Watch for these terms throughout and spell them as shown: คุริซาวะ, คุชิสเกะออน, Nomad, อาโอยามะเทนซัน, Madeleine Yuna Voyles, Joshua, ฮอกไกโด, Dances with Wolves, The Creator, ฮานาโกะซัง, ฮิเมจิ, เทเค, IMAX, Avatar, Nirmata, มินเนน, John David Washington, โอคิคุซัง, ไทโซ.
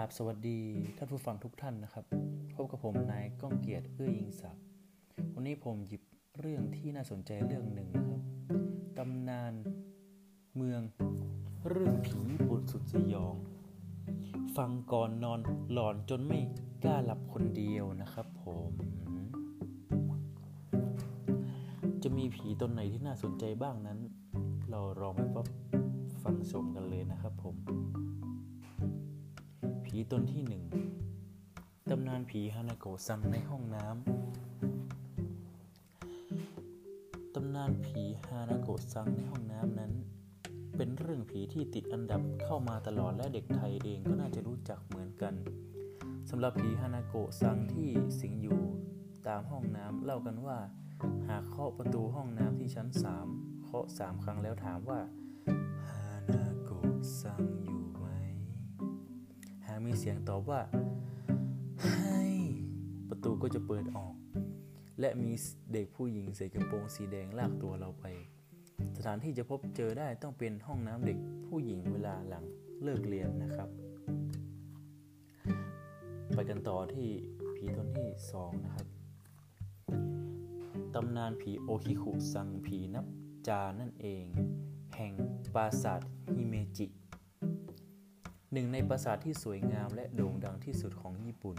ราบสวัสดีท่านผู้ฟังทุกท่านนะครับพบกับผมนายก้องเกียรติเอื้ออิงศักดิ์วันนี้ผมหยิบเรื่องที่น่าสนใจเรื่องหนึ่งนะครับตำนานเมืองเรื่องผีญี่ปุ่นสุดสยองฟังก่อนนอนหลอนจนไม่กล้าหลับคนเดียวนะครับผมจะมีผีตนไหนที่น่าสนใจบ้างนั้นเราลองไปฟังชมกันเลยนะครับผมผีตนที่1ตำนานผีฮานาโกะซังในห้องน้ำตำนานผีฮานาโกะซังในห้องน้ำนั้นเป็นเรื่องผีที่ติดอันดับเข้ามาตลอดและเด็กไทยเองก็น่าจะรู้จักเหมือนกันสำหรับผีฮานาโกะซังที่สิงอยู่ตามห้องน้ำเล่ากันว่าหากเคาะประตูห้องน้ำที่ชั้น3เคาะ3ครั้งแล้วถามว่าฮานาโกะซังอยู่ไหมหากมีเสียงตอบว่าให้ประตูก็จะเปิดออกและมีเด็กผู้หญิงใส่กระโปรงสีแดงลากตัวเราไปสถานที่จะพบเจอได้ต้องเป็นห้องน้ำเด็กผู้หญิงเวลาหลังเลิกเรียนนะครับไปกันต่อที่ผีตนที่2นะครับตำนานผีโอคิคุซังผีนับจานั่นเองแห่งปราสาทฮิเมจิหนึ่งในปราสาทที่สวยงามและโด่งดังที่สุดของญี่ปุ่น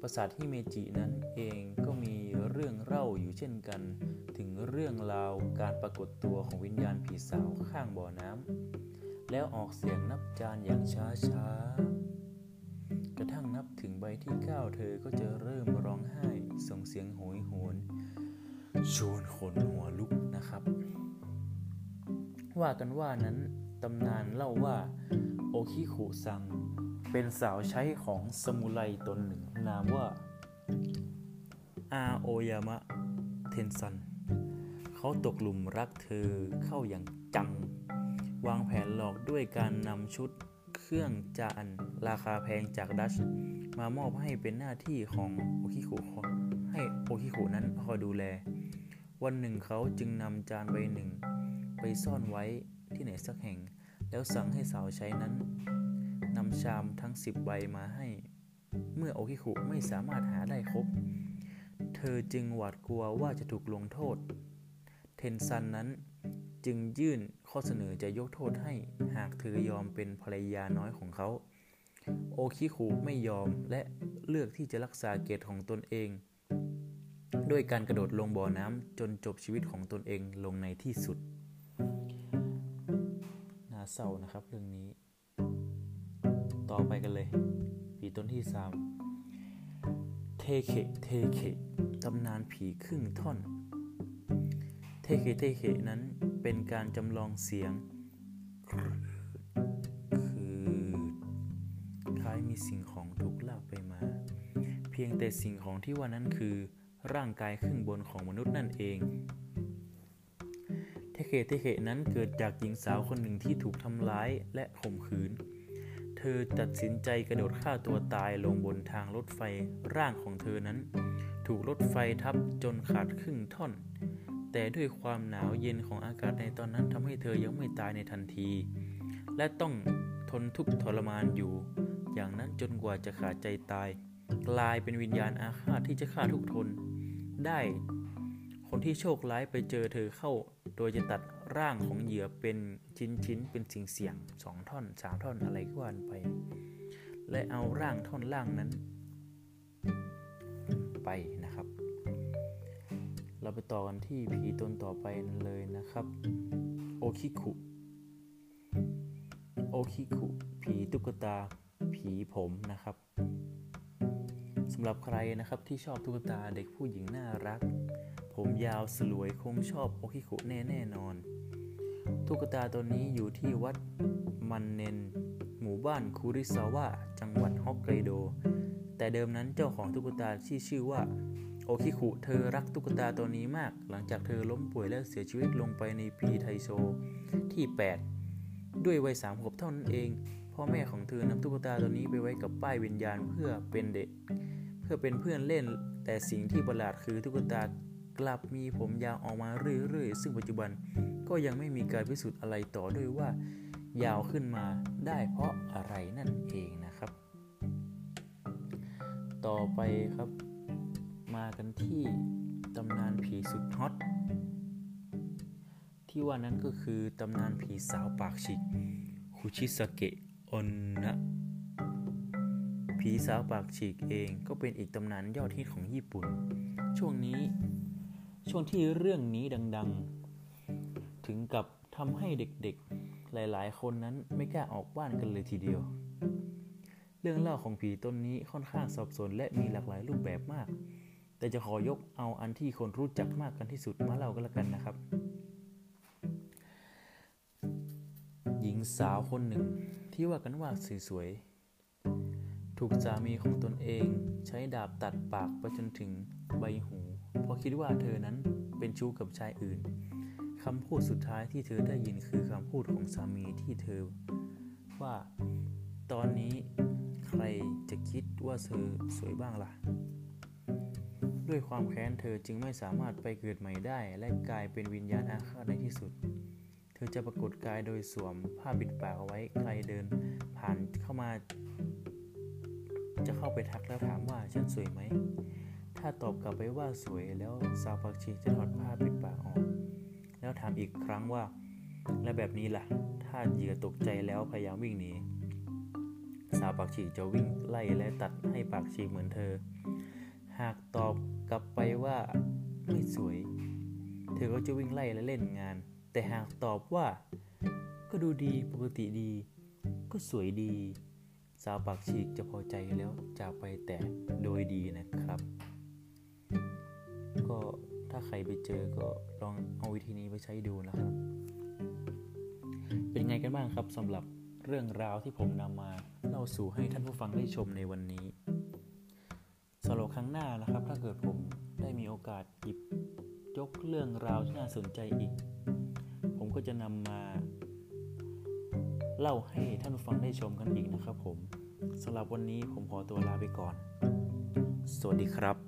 ปราสาทฮิเมจินั้นเองก็มีเรื่องเล่าอยู่เช่นกันถึงเรื่องราวการปรากฏตัวของวิญญาณผีสาวข้างบ่อน้ำแล้วออกเสียงนับจานอย่างช้าๆกระทั่งนับถึงใบที่9เธอก็จะเริ่มร้องไห้ส่งเสียงโหยหวนชวนขนหัวลุกนะครับว่ากันว่านั้นตำนานเล่าว่าโอคิคุซังเป็นสาวใช้ของซามูไรตนหนึ่งนามว่าอาโอยามะเทนซันเขาตกหลุมรักเธอเข้าอย่างจังวางแผนหลอกด้วยการนำชุดเครื่องจานราคาแพงจากดัชมามอบให้เป็นหน้าที่ของโอคิคุนั้นคอยดูแลวันหนึ่งเขาจึงนำจานใบหนึ่งไปซ่อนไว้ที่ไหนสักแห่งแล้วสั่งให้สาวใช้นั้นนำชามทั้ง10ใบมาให้เมื่อโอคิคุไม่สามารถหาได้ครบเธอจึงหวาดกลัวว่าจะถูกลงโทษเทนซันนั้นจึงยื่นข้อเสนอจะยกโทษให้หากเธอยอมเป็นภรรยาน้อยของเขาโอคิคุไม่ยอมและเลือกที่จะรักษาเกียรติของตนเองด้วยการกระโดดลงบ่อน้ำจนจบชีวิตของตนเองลงในที่สุดน่าเศร้านะครับเรื่องนี้ต่อไปกันเลยผีตนที่3เทเคตำนานผีครึ่งท่อนเทเคนั้นเป็นการจำลองเสียงคือคล้ายมีสิ่งของถูกลากไปมาเพียงแต่สิ่งของที่ว่านั้นคือร่างกายครึ่งบนของมนุษย์นั่นเองเทเคนั้นเกิดจากหญิงสาวคนหนึ่งที่ถูกทำร้ายและข่มขืนเธอตัดสินใจกระโดดฆ่าตัวตายลงบนทางรถไฟร่างของเธอนั้นถูกรถไฟทับจนขาดครึ่งท่อนแต่ด้วยความหนาวเย็นของอากาศในตอนนั้นทำให้เธอยังไม่ตายในทันทีและต้องทนทุกข์ทรมานอยู่อย่างนั้นจนกว่าจะขาดใจตายกลายเป็นวิญญาณอาฆาตที่จะฆ่าทุกทนได้คนที่โชคร้ายไปเจอเธอเข้าโดยจะตัดร่างของเหยื่อเป็นชิ้นๆเป็นสิ่งเสี่ยง2ท่อน3ท่อนอะไรก็ว่าไปและเอาร่างท่อนล่างนั้นไปนะครับเราไปต่อกันที่ผีตนต่อไปเลยนะครับโอคิคุผีตุ๊กตาผีผมนะครับสำหรับใครนะครับที่ชอบตุ๊กตาเด็กผู้หญิงน่ารักผมยาวสลวยคงชอบโอคิคุแน่นอนตุ๊กตาตัวนี้อยู่ที่วัดมันเนนหมู่บ้านคุริซาวะจังหวัดฮอกไกโดแต่เดิมนั้นเจ้าของตุ๊กตาที่ชื่อว่าโอคิคุเธอรักตุ๊กตาตัวนี้มากหลังจากเธอล้มป่วยและเสียชีวิตลงไปในปีไทโซที่8ด้วยวัย3ขวบเท่านั้นเองพ่อแม่ของเธอนำตุ๊กตาตัวนี้ไปไว้กับป้ายวิญญาณเพื่อเป็นเพื่อนเล่นแต่สิ่งที่ประหลาดคือตุ๊กตากลับมีผมยาวออกมาเรื่อยๆซึ่งปัจจุบันก็ยังไม่มีการพิสูจน์อะไรต่อด้วยว่ายาวขึ้นมาได้เพราะอะไรนั่นเองนะครับ ต่อไปครับมากันที่ตำนานผีสุดฮอตที่ว่านั้นก็คือตำนานผีสาวปากฉีกคุชิสเกะออนนะผีสาวปากฉีกเองก็เป็นอีกตำนานยอดฮิตของญี่ปุ่นช่วงที่เรื่องนี้ดังๆถึงกับทำให้เด็กๆหลายๆคนนั้นไม่กล้าออกบ้านกันเลยทีเดียวเรื่องเล่าของผีตนนี้ค่อนข้างซับซ้อนและมีหลากหลายรูปแบบมากแต่จะขอยกเอาอันที่คนรู้จักมากกันที่สุดมาเล่ากันละกันนะครับหญิงสาวคนหนึ่งที่ว่ากันว่าสวยๆถูกสามีของตนเองใช้ดาบตัดปากไปจนถึงใบหูเพราะคิดว่าเธอนั้นเป็นชู้กับชายอื่นคำพูดสุดท้ายที่เธอได้ยินคือคำพูดของสามีที่เธอว่าตอนนี้ใครจะคิดว่าเธอสวยบ้างล่ะด้วยความแค้นเธอจึงไม่สามารถไปเกิดใหม่ได้และกลายเป็นวิญญาณอาฆาตในที่สุดเธอจะปรากฏกายโดยสวมผ้าปิดปากเอาไว้ใครเดินผ่านเข้ามาจะเข้าไปทักแล้วถามว่าฉันสวยไหมถ้าตอบกลับไปว่าสวยแล้วสาวปากฉีกจะถอดผ้าปิดปากออกแล้วถามอีกครั้งว่าและแบบนี้ล่ะถ้าเหยื่อตกใจแล้วพยายามวิ่งหนีสาวปากฉีกจะวิ่งไล่และตัดให้ปากฉีกเหมือนเธอหากตอบกลับไปว่าไม่สวยเธอก็จะวิ่งไล่และเล่นงานแต่หากตอบว่าก็ดูดีปกติดีก็สวยดีสาวปากฉีกจะพอใจแล้วจากไปแต่โดยดีนะครับก็ถ้าใครไปเจอก็ลองเอาวิธีนี้ไปใช้ดูนะครับเป็นไงกันบ้างครับสำหรับเรื่องราวที่ผมนำมาเล่าสู่ให้ท่านผู้ฟังได้ชมในวันนี้สำหรับครั้งหน้านะครับถ้าเกิดผมได้มีโอกาสหยิบยกเรื่องราวที่น่าสนใจอีกผมก็จะนำมาเล่าให้ท่านผู้ฟังได้ชมกันอีกนะครับผมสำหรับวันนี้ผมขอตัวลาไปก่อนสวัสดีครับ